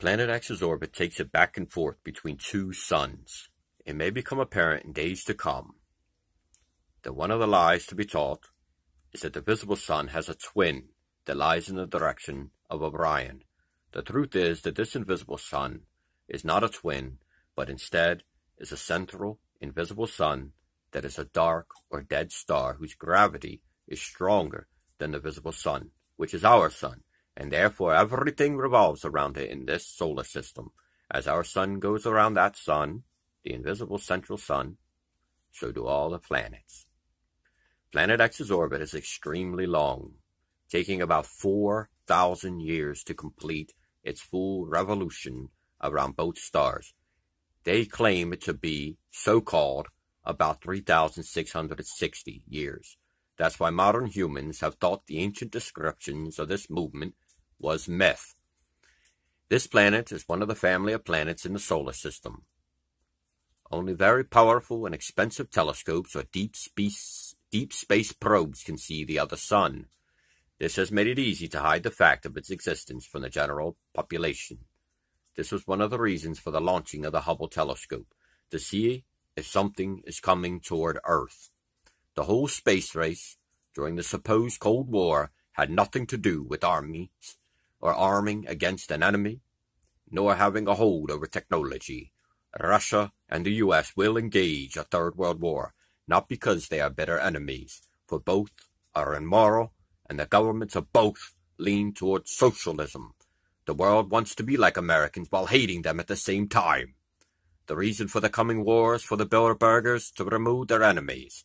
Planet axis orbit takes it back and forth between two suns. It may become apparent in days to come that one of the lies to be taught is that the visible sun has a twin that lies in the direction of Orion. The truth is that this invisible sun is not a twin, but instead is a central invisible sun that is a dark or dead star whose gravity is stronger than the visible sun, which is our sun. And therefore everything revolves around it in this solar system. As our sun goes around that sun, the invisible central sun, so do all the planets. Planet X's orbit is extremely long, taking about 4,000 years to complete its full revolution around both stars. They claim it to be, so-called, about 3,660 years. That's why modern humans have thought the ancient descriptions of this movement was myth. This planet is one of the family of planets in the solar system. Only very powerful and expensive telescopes or deep space probes can see the other sun. This has made it easy to hide the fact of its existence from the general population. This was one of the reasons for the launching of the Hubble telescope, to see if something is coming toward Earth. The whole space race during the supposed Cold War had nothing to do with armies or arming against an enemy, nor having a hold over technology. Russia and the U.S. will engage a Third World War, not because they are bitter enemies, for both are immoral, and the governments of both lean towards socialism. The world wants to be like Americans while hating them at the same time. The reason for the coming war is for the Bilderbergers to remove their enemies,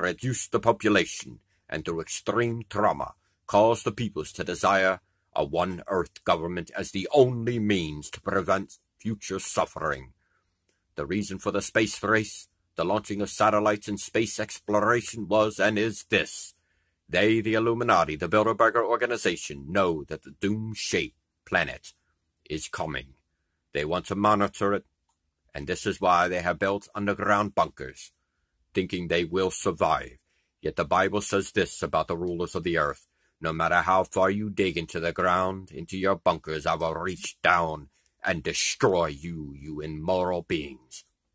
reduce the population, and through extreme trauma, cause the peoples to desire a one-earth government as the only means to prevent future suffering. The reason for the space race, the launching of satellites and space exploration was and is this. They, the Illuminati, the Bilderberg Organization, know that the Doom-Shape Planet is coming. They want to monitor it, and this is why they have built underground bunkers, thinking they will survive. Yet the Bible says this about the rulers of the earth: no matter how far you dig into the ground, into your bunkers, I will reach down and destroy you, you immoral beings.